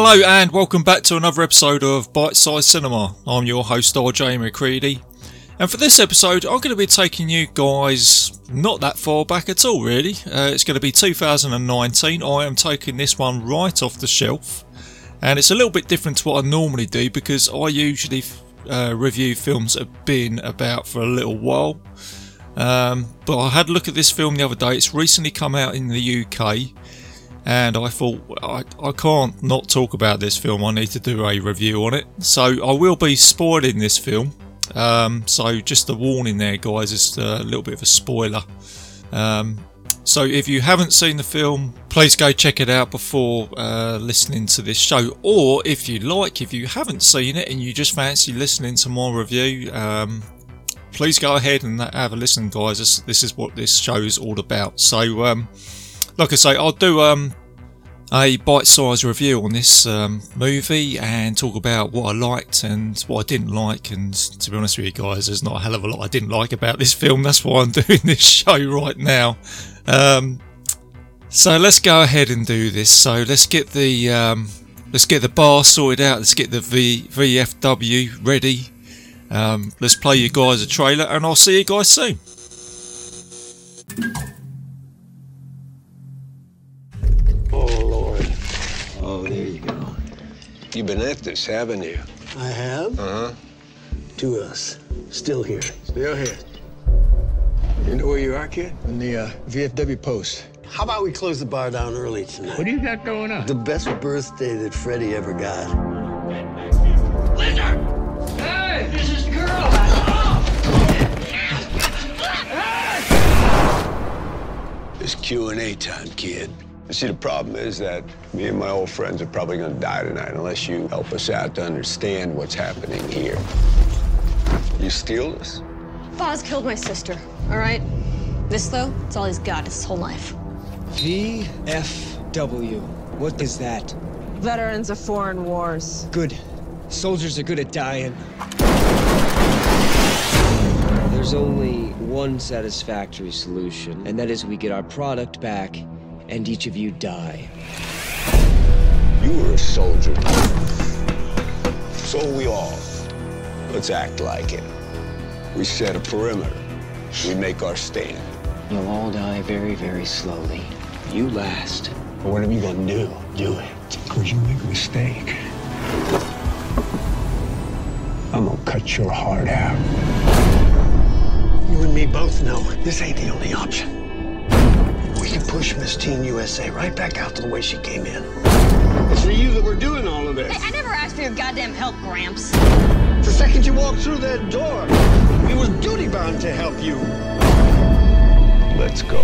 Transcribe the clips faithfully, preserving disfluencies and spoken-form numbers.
Hello and welcome back to another episode of Bite Size Cinema. I'm your host R J McCready, and for this episode I'm going to be taking you guys not that far back at all really. Uh, it's going to be two thousand nineteen. I am taking this one right off the shelf, and it's a little bit different to what I normally do because I usually uh, review films that have been about for a little while. Um, but I had a look at this film the other day. It's recently come out in the U K. And I thought, I, I can't not talk about this film, I need to do a review on it. So I will be spoiling this film, um, so just a warning there guys, it's a little bit of a spoiler. Um, so if you haven't seen the film, please go check it out before uh, listening to this show. Or if you like, if you haven't seen it and you just fancy listening to my review, um, please go ahead and have a listen guys, this, this is what this show is all about. So um, like I say, I'll do um, a bite-sized review on this um, movie and talk about what I liked and what I didn't like. And to be honest with you guys, there's not a hell of a lot I didn't like about this film. That's why I'm doing this show right now. Um, so let's go ahead and do this. So let's get the um, let's get the bar sorted out. Let's get the v- VFW ready. Um, let's play you guys a trailer, and I'll see you guys soon. You've been at this, haven't you? I have? Uh-huh. To us. Still here. Still here. You know where you are, kid? In the uh, V F W post. How about we close the bar down early tonight? What do you got going on? The best birthday that Freddie ever got. Lizard! Hey! This is the girl! Oh! Hey! It's Q and A time, kid. See, the problem is that me and my old friends are probably going to die tonight unless you help us out to understand what's happening here. You steal this? Foz killed my sister, all right? This, though, it's all he's got his whole life. V F W. What is that? Veterans of Foreign Wars. Good. Soldiers are good at dying. There's only one satisfactory solution, and that is we get our product back and each of you die. You were a soldier. So we all. Let's act like it. We set a perimeter. We make our stand. You'll all die very, very slowly. You last. But whatever you gonna do, do it. Because you make a mistake, I'm gonna cut your heart out. You and me both know this ain't the only option. We can push Miss Teen U S A right back out to the way she came in. It's for you that we're doing all of this. Hey, I never asked for your goddamn help, Gramps. The second you walked through that door, we was duty-bound to help you. Let's go.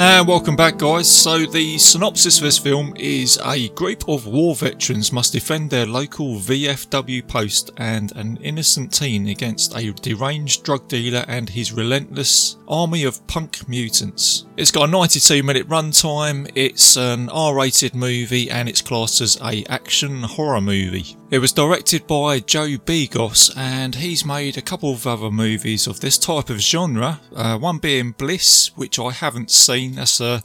And welcome back guys. So the synopsis for this film is a group of war veterans must defend their local V F W post and an innocent teen against a deranged drug dealer and his relentless army of punk mutants. It's got a ninety-two minute runtime, it's an R rated movie, and it's classed as a action horror movie. It was directed by Joe Begos, and he's made a couple of other movies of this type of genre, uh, one being Bliss, which I haven't seen. That's a,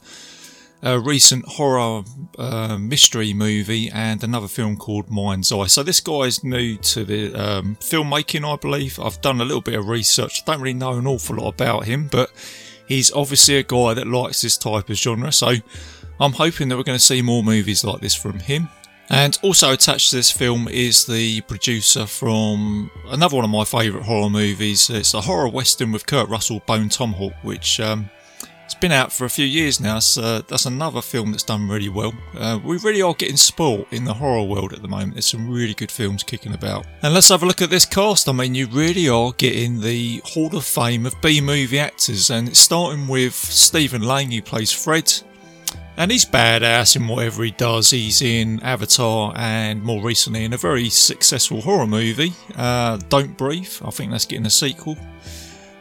a recent horror uh, mystery movie, and another film called Mind's Eye. So this guy is new to the um, filmmaking, I believe. I've done a little bit of research, I don't really know an awful lot about him, but he's obviously a guy that likes this type of genre, so I'm hoping that we're going to see more movies like this from him. And also attached to this film is the producer from another one of my favourite horror movies. It's a horror western with Kurt Russell, Bone Tomahawk, which um, it's been out for a few years now, so that's another film that's done really well. Uh, we really are getting spoilt in the horror world at the moment. There's some really good films kicking about. And let's have a look at this cast. I mean, you really are getting the Hall of Fame of B-movie actors, and it's starting with Stephen Lang, who plays Fred. And he's badass in whatever he does. He's in Avatar and more recently in a very successful horror movie, uh, Don't Breathe. I think that's getting a sequel.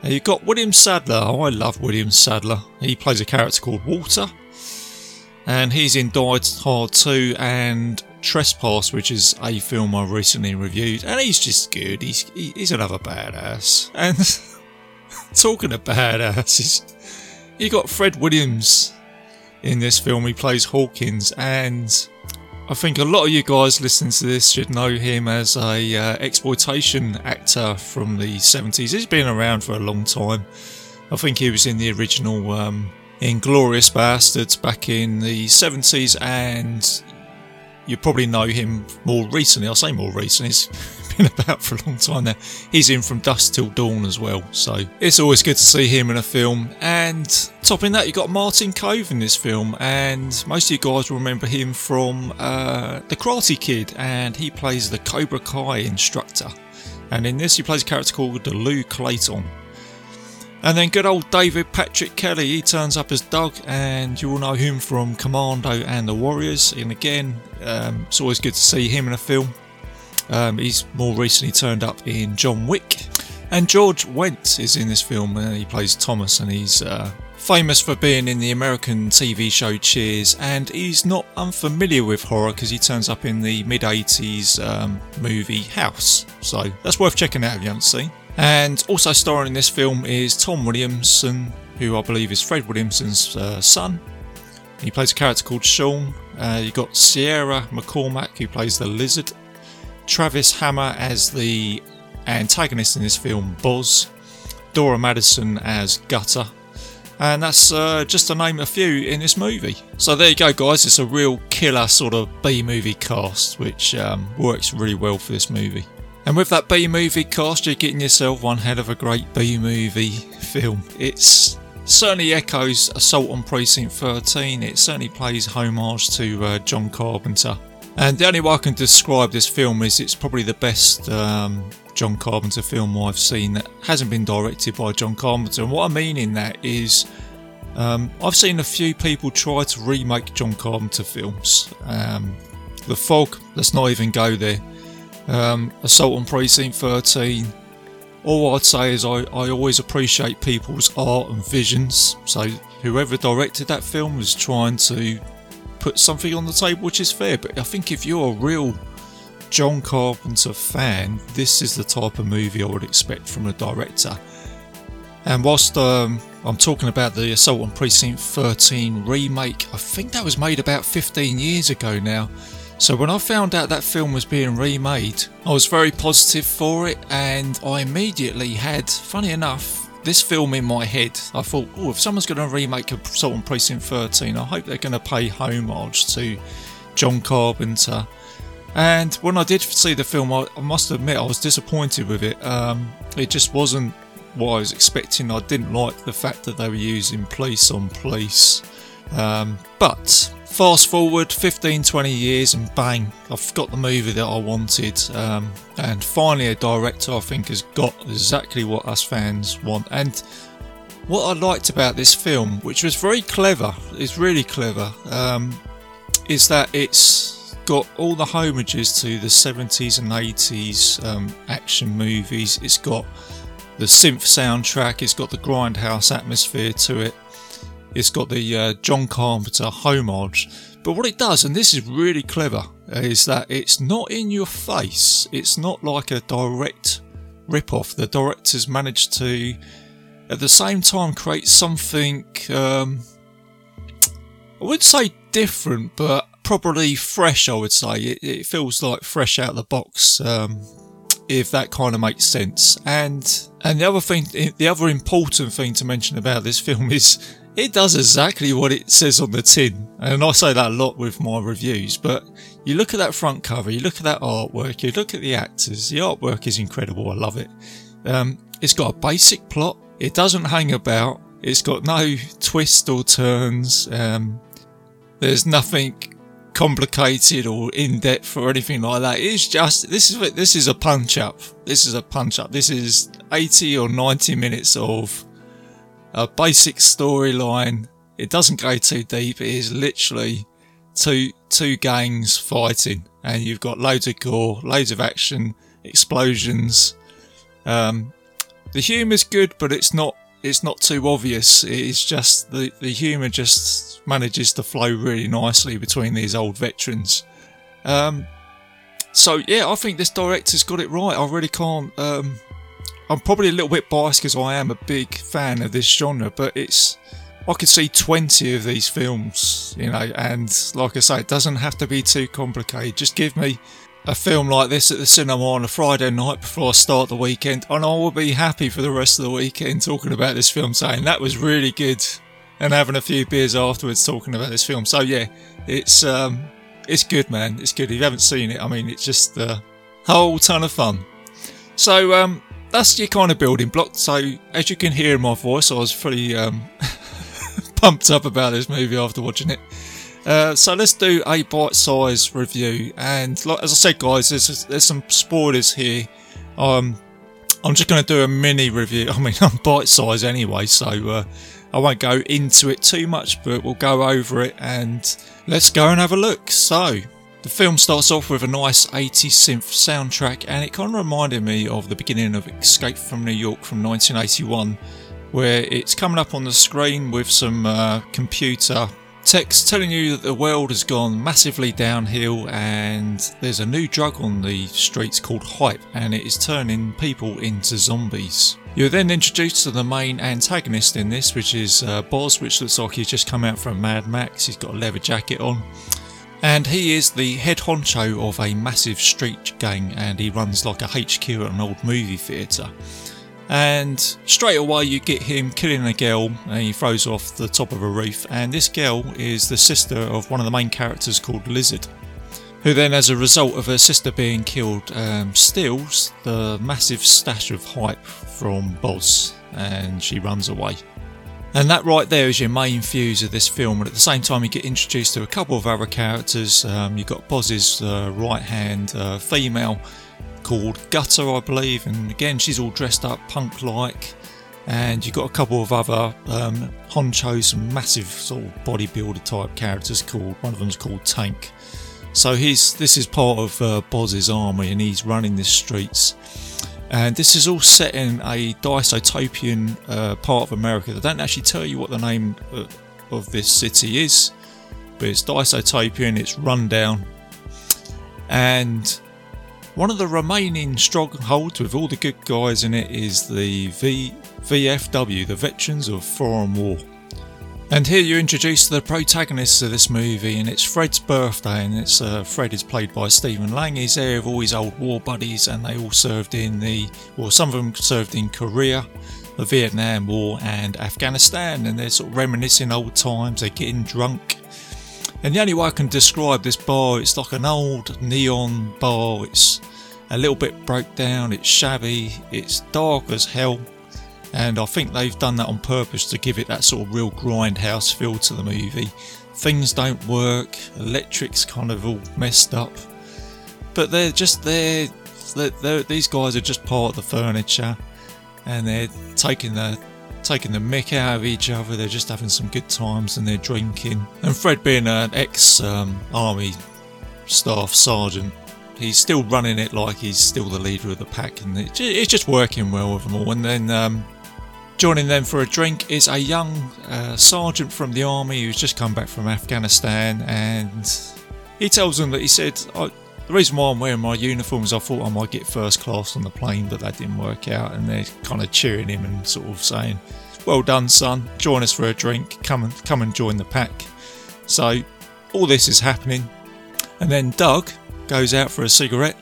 And you've got William Sadler. Oh, I love William Sadler. He plays a character called Walter. And he's in Die Hard two and Trespass, which is a film I recently reviewed. And he's just good. He's, he, he's another badass. And talking of badasses, you got Fred Williams. In this film, he plays Hawkins, and I think a lot of you guys listening to this should know him as a uh, exploitation actor from the seventies. He's been around for a long time. I think he was in the original um, Inglourious Bastards back in the seventies, and you probably know him more recently. I say more recently, it's been about for a long time now. He's in From Dusk Till Dawn as well, so it's always good to see him in a film. And topping that, you got Martin Cove in this film, and most of you guys will remember him from uh, The Karate Kid, and he plays the Cobra Kai instructor. And in this, he plays a character called Lou Clayton. And then good old David Patrick Kelly, he turns up as Doug, and you will know him from Commando and The Warriors. And again, um, it's always good to see him in a film. Um, he's more recently turned up in John Wick. And George Wendt is in this film, and uh, he plays Thomas, and he's... Uh, famous for being in the American T V show Cheers, and he's not unfamiliar with horror because he turns up in the mid-eighties um, movie House. So that's worth checking out if you haven't seen. And also starring in this film is Tom Williamson, who I believe is Fred Williamson's uh, son. He plays a character called Sean. Uh, you've got Sierra McCormack, who plays the Lizard. Travis Hammer as the antagonist in this film, Boz. Dora Madison as Gutter. And that's uh, just to name a few in this movie. So there you go, guys. It's a real killer sort of B-movie cast, which um, works really well for this movie. And with that B-movie cast, you're getting yourself one hell of a great B-movie film. It's certainly echoes Assault on Precinct thirteen. It certainly plays homage to uh, John Carpenter. And the only way I can describe this film is it's probably the best... Um, John Carpenter film I've seen that hasn't been directed by John Carpenter. And what I mean in that is um, I've seen a few people try to remake John Carpenter films. Um, the Fog, let's not even go there. Um, Assault on Precinct thirteen. All I'd say is I, I always appreciate people's art and visions. So whoever directed that film was trying to put something on the table which is fair. But I think if you're a real John Carpenter fan, this is the type of movie I would expect from a director. And whilst um, I'm talking about the Assault on Precinct thirteen remake, I think that was made about fifteen years ago now. So when I found out that film was being remade, I was very positive for it, and I immediately had, funny enough, this film in my head. I thought, oh, if someone's going to remake Assault on Precinct thirteen, I hope they're going to pay homage to John Carpenter. And when I did see the film, I must admit I was disappointed with it. Um, it just wasn't what I was expecting. I didn't like the fact that they were using police on police. Um, but fast forward fifteen, twenty years and bang, I've got the movie that I wanted. Um, and finally a director I think has got exactly what us fans want. And what I liked about this film, which was very clever, it's really clever, um, is that it's... got all the homages to the seventies and eighties um, action movies. It's got the synth soundtrack, it's got the grindhouse atmosphere to it, it's got the uh, John Carpenter homage. But what it does, and this is really clever, is that it's not in your face. It's not like a direct rip-off. The directors managed to, at the same time, create something, um, I wouldn't say different, but probably fresh, I would say. It, it feels like fresh out of the box, um, if that kind of makes sense. And and the other thing, the other important thing to mention about this film is it does exactly what it says on the tin. And I say that a lot with my reviews, but you look at that front cover, you look at that artwork, you look at the actors, the artwork is incredible, I love it. Um, it's got a basic plot, it doesn't hang about, it's got no twists or turns, um, there's nothing complicated or in depth or anything like that. It's just this is this is a punch up. This is a punch up. This is eighty or ninety minutes of a basic storyline it doesn't go too deep. It is literally two two gangs fighting, and you've got loads of gore, loads of action, explosions. Um, the humour's good, but it's not it's not too obvious. It's just the the humour just manages to flow really nicely between these old veterans. Um, so yeah, I think this director's got it right. I really can't. Um, I'm probably a little bit biased because I am a big fan of this genre, but it's I could see twenty of these films, you know, and like I say, it doesn't have to be too complicated. Just give me a film like this at the cinema on a Friday night before I start the weekend, and I will be happy for the rest of the weekend talking about this film, saying that was really good, and having a few beers afterwards talking about this film. So yeah, it's um, it's good, man. It's good. If you haven't seen it, I mean, it's just a whole ton of fun. So um, that's your kind of building block. So as you can hear in my voice, I was pretty... Um, pumped up about this movie after watching it. Uh, so let's do a bite-sized review, and like, as I said, guys, there's there's some spoilers here. Um, I'm just going to do a mini review. I mean, I'm bite-sized anyway, so uh, I won't go into it too much, but we'll go over it and let's go and have a look. So the film starts off with a nice eighties synth soundtrack, and it kind of reminded me of the beginning of Escape from New York from nineteen eighty-one. Where it's coming up on the screen with some uh, computer text telling you that the world has gone massively downhill and there's a new drug on the streets called hype, and it is turning people into zombies. You're then introduced to the main antagonist in this, which is uh, Boz, which looks like he's just come out from Mad Max. He's got a leather jacket on, and he is the head honcho of a massive street gang, and he runs like a H Q at an old movie theatre. And straight away you get him killing a girl, and he throws off the top of a roof, and this girl is the sister of one of the main characters called Lizard, who then, as a result of her sister being killed, um, steals the massive stash of hype from Boz, and she runs away. And that right there is your main fuse of this film, and at the same time you get introduced to a couple of other characters. Um, you've got Boz's uh, right hand uh, female called Gutter, I believe, and again she's all dressed up punk like, and you've got a couple of other um, honchos, some massive sort of bodybuilder type characters called, one of them's called Tank. So he's this is part of uh, Boz's army, and he's running the streets, and this is all set in a dystopian uh, part of America. They don't actually tell you what the name of this city is, but it's dystopian, it's run down, and one of the remaining strongholds with all the good guys in it is the v- VFW, the Veterans of Foreign War. And here you're introduced to the protagonists of this movie, and it's Fred's birthday, and it's uh, Fred is played by Stephen Lang. He's there with all his old war buddies, and they all served in the, well, some of them served in Korea, the Vietnam War, and Afghanistan, and they're sort of reminiscing old times, they're getting drunk. And the only way I can describe this bar, it's like an old neon bar. It's a little bit broke down, it's shabby, it's dark as hell. And I think they've done that on purpose to give it that sort of real grindhouse feel to the movie. Things don't work, electric's kind of all messed up. But they're just there, they're, they're, these guys are just part of the furniture. And they're taking the... taking the mick out of each other, they're just having some good times and they're drinking. And Fred, being an ex um, army staff sergeant, he's still running it like he's still the leader of the pack, and it's just working well with them all. And then um, joining them for a drink is a young uh, sergeant from the army who's just come back from Afghanistan, and he tells them that he said, I, the reason why I'm wearing my uniform is I thought I might get first class on the plane, but that didn't work out. And they're kind of cheering him and sort of saying, well done, son, join us for a drink, come and, come and join the pack. So all this is happening. And then Doug goes out for a cigarette,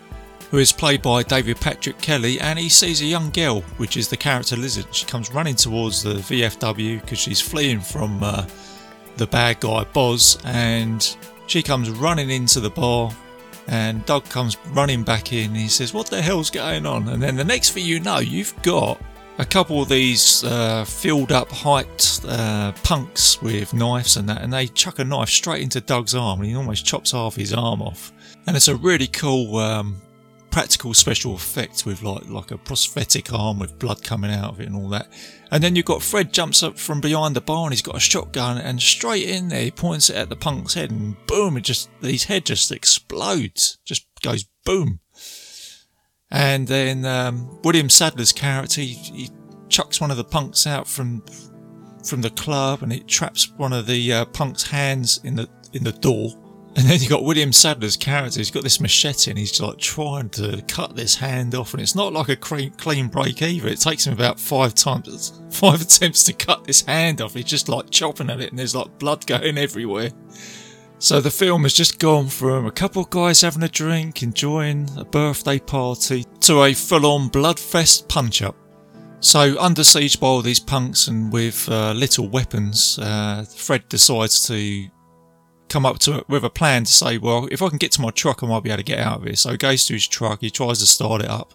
who is played by David Patrick Kelly, and he sees a young girl, which is the character Lizard. She comes running towards the V F W because she's fleeing from uh, the bad guy Boz, and she comes running into the bar. And Doug comes running back in and he says, what the hell's going on? And then the next thing you know, you've got a couple of these uh, filled up, hyped uh, punks with knives and that, and they chuck a knife straight into Doug's arm, and he almost chops half his arm off. And it's a really cool um, practical special effects with like like a prosthetic arm with blood coming out of it and all that. And then you've got Fred jumps up from behind the bar and he's got a shotgun, and straight in there he points it at the punk's head and boom, it just his head just explodes, just goes boom. And then um, William Sadler's character, he, he chucks one of the punks out from from the club, and it traps one of the uh, punk's hands in the in the door. And then you got William Sadler's character, he's got this machete and he's like trying to cut this hand off, and it's not like a clean break either. It takes him about five times, five attempts to cut this hand off. He's just like chopping at it and there's like blood going everywhere. So the film has just gone from a couple of guys having a drink, enjoying a birthday party, to a full-on bloodfest punch-up. So under siege by all these punks and with uh, little weapons, uh, Fred decides to come up to it with a plan to say, well, if I can get to my truck I might be able to get out of here. So he goes to his truck, he tries to start it up,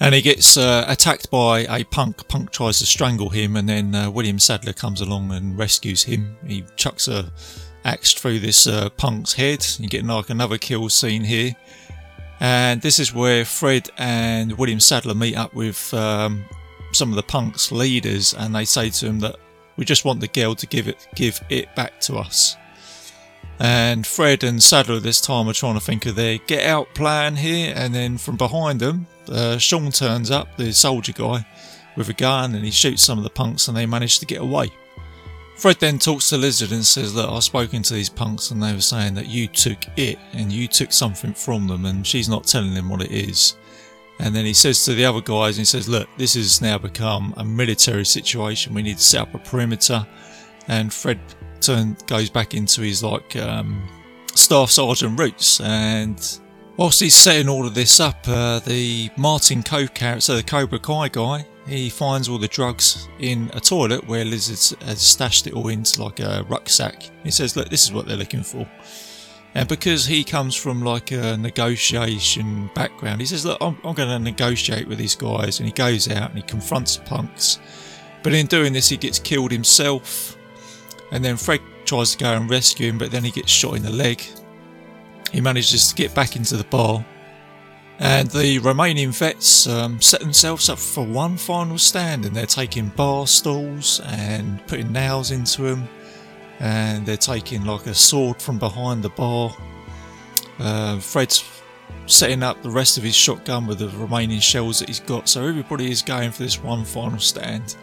and he gets uh, attacked by a punk. Punk tries to strangle him, and then uh, William Sadler comes along and rescues him. He chucks a axe through this uh, punk's head. You're getting like another kill scene here, and this is where Fred and William Sadler meet up with um, some of the punk's leaders, and they say to him that we just want the girl to give it give it back to us. And Fred and Sadler this time are trying to think of their get out plan here, and then from behind them uh, Sean turns up, the soldier guy, with a gun, and he shoots some of the punks and they manage to get away. Fred then talks to Lizard and says, look, I've spoken to these punks and they were saying that you took it and you took something from them, and she's not telling them what it is. And then he says to the other guys, and he says, look, this has now become a military situation, we need to set up a perimeter. And Fred turn, goes back into his like um, staff sergeant roots, and whilst he's setting all of this up, uh, the Martin Cove character, the Cobra Kai guy, he finds all the drugs in a toilet where Lizard has stashed it all into like a rucksack. He says, look, this is what they're looking for. And because he comes from like a negotiation background, he says, look, I'm, I'm going to negotiate with these guys. And he goes out and he confronts the punks, but in doing this he gets killed himself. And then Fred tries to go and rescue him, but then he gets shot in the leg. He manages to get back into the bar, and the remaining vets um, set themselves up for one final stand, and they're taking bar stools and putting nails into them, and they're taking like a sword from behind the bar. Uh, Fred's setting up the rest of his shotgun with the remaining shells that he's got, so everybody is going for this one final stand.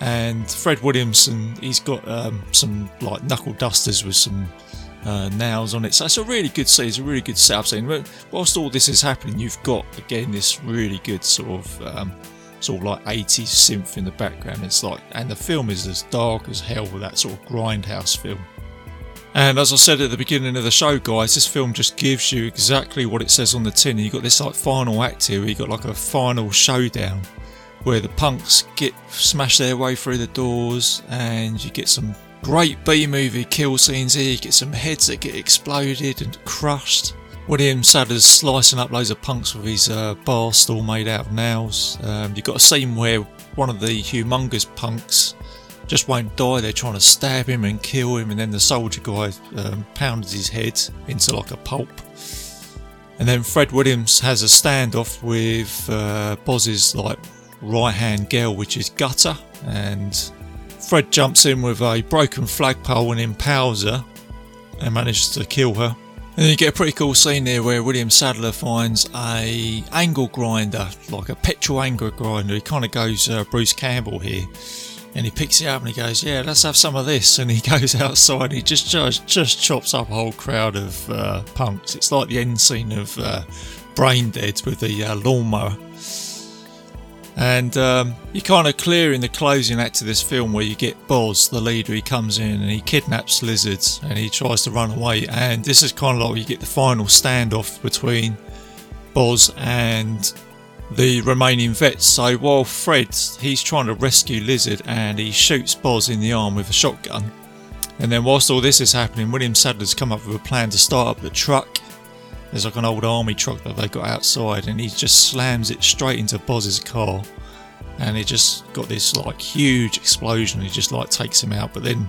And Fred Williamson, he's got um, some like knuckle dusters with some uh, nails on it. So it's a really good scene, it's a really good setup scene. But whilst all this is happening, you've got again this really good sort of um, sort of like eighties synth in the background. It's like, and the film is as dark as hell with that sort of grindhouse film. And as I said at the beginning of the show, guys, this film just gives you exactly what it says on the tin. And you've got this like final act here where you've got like a final showdown, where the punks get smashed their way through the doors, and you get some great B-movie kill scenes here. You get some heads that get exploded and crushed. William Sadler's slicing up loads of punks with his uh, bar stool made out of nails. Um, you've got a scene where one of the humongous punks just won't die. They're trying to stab him and kill him, and then the soldier guy um, pounded his head into like a pulp. And then Fred Williams has a standoff with uh, Boz's like right hand girl, which is Gutter, and Fred jumps in with a broken flagpole and impales her and manages to kill her. And then you get a pretty cool scene there where William Sadler finds a angle grinder, like a petrol angle grinder. He kind of goes uh, Bruce Campbell here, and he picks it up and he goes, yeah, let's have some of this. And he goes outside and he just just, just chops up a whole crowd of uh, punks. It's like the end scene of uh, Brain Dead with the uh, lawnmower. And um, you're kind of clear in the closing act of this film where you get Boz, the leader. He comes in and he kidnaps Lizards and he tries to run away. And this is kind of like where you get the final standoff between Boz and the remaining vets. So while Fred, he's trying to rescue Lizard, and he shoots Boz in the arm with a shotgun. And then whilst all this is happening, William Sadler's come up with a plan to start up the truck. There's like an old army truck that they got outside, and he just slams it straight into Boz's car, and it just got this like huge explosion. He just like takes him out, but then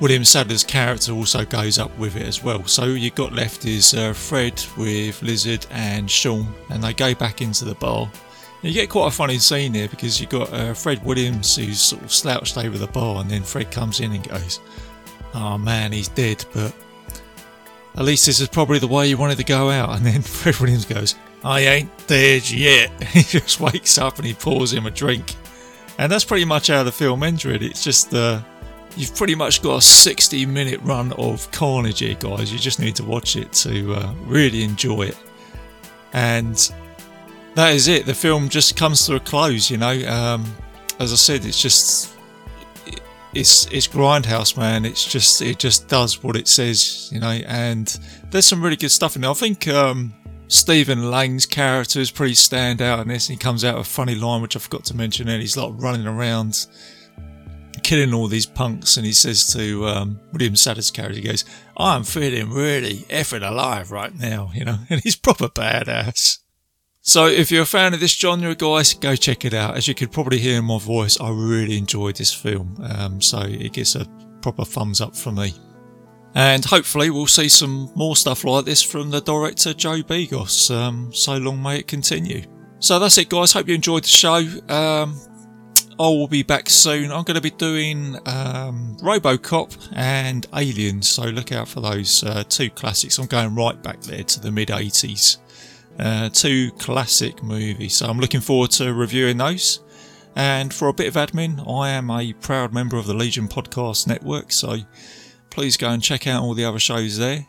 William Sadler's character also goes up with it as well. So you got left is uh, Fred with Lizard and Sean, and they go back into the bar. And you get quite a funny scene here because you got uh, Fred Williams who's sort of slouched over the bar, and then Fred comes in and goes, "Oh man, he's dead, but at least this is probably the way you wanted to go out." And then Fred Williams goes, "I ain't dead yet." And he just wakes up and he pours him a drink. And that's pretty much how the film ends, really. It's just the... Uh, You've pretty much got a sixty minute run of carnage here, guys. You just need to watch it to uh, really enjoy it. And that is it. The film just comes to a close, you know. Um, as I said, it's just... It's it's Grindhouse, man. It's just It just does what it says, you know. And there's some really good stuff in there. I think um, Stephen Lang's character is pretty standout in this. He comes out with a funny line, which I forgot to mention, and he's like running around... killing all these punks, and he says to um, William Sadler's character, he goes, "I'm feeling really effing alive right now," you know, and he's proper badass. So if you're a fan of this genre, guys, go check it out. As you could probably hear in my voice, I really enjoyed this film, um, so it gets a proper thumbs up from me. And hopefully we'll see some more stuff like this from the director Joe Begos, um, so long may it continue. So that's it, guys, hope you enjoyed the show. Um, I will be back soon. I'm going to be doing um, RoboCop and Aliens, so look out for those uh, two classics. I'm going right back there to the mid-eighties. Uh, two classic movies, so I'm looking forward to reviewing those. And for a bit of admin, I am a proud member of the Legion Podcast Network, so please go and check out all the other shows there.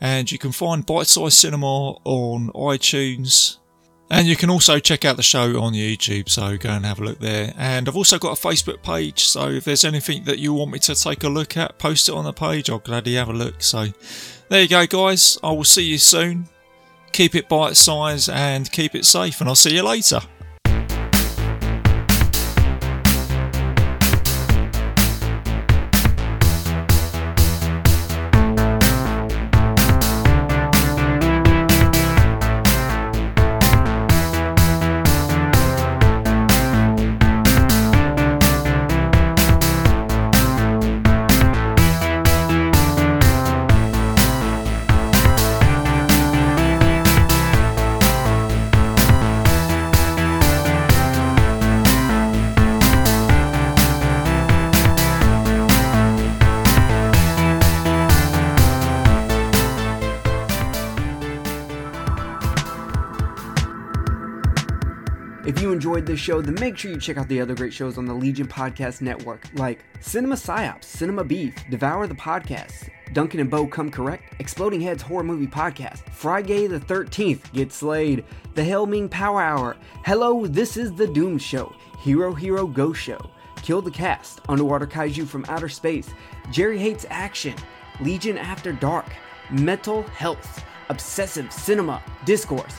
And you can find Bite Size Cinema on iTunes. And you can also check out the show on YouTube, so go and have a look there. And I've also got a Facebook page, so if there's anything that you want me to take a look at, post it on the page. I'll gladly have a look. So there you go, guys. I will see you soon. Keep it bite size and keep it safe, and I'll see you later. This show, then make sure you check out the other great shows on the Legion Podcast Network, like Cinema Psyops, Cinema Beef, Devour the Podcasts, Duncan and Bo Come Correct, Exploding Heads Horror Movie Podcast, Friday the thirteenth, Get Slayed, The Hail Ming Power Hour, Hello, This is the Doom Show, Hero Hero Go Show, Kill the Cast, Underwater Kaiju from Outer Space, Jerry Hates Action, Legion After Dark, Mental Health, Obsessive Cinema, Discourse,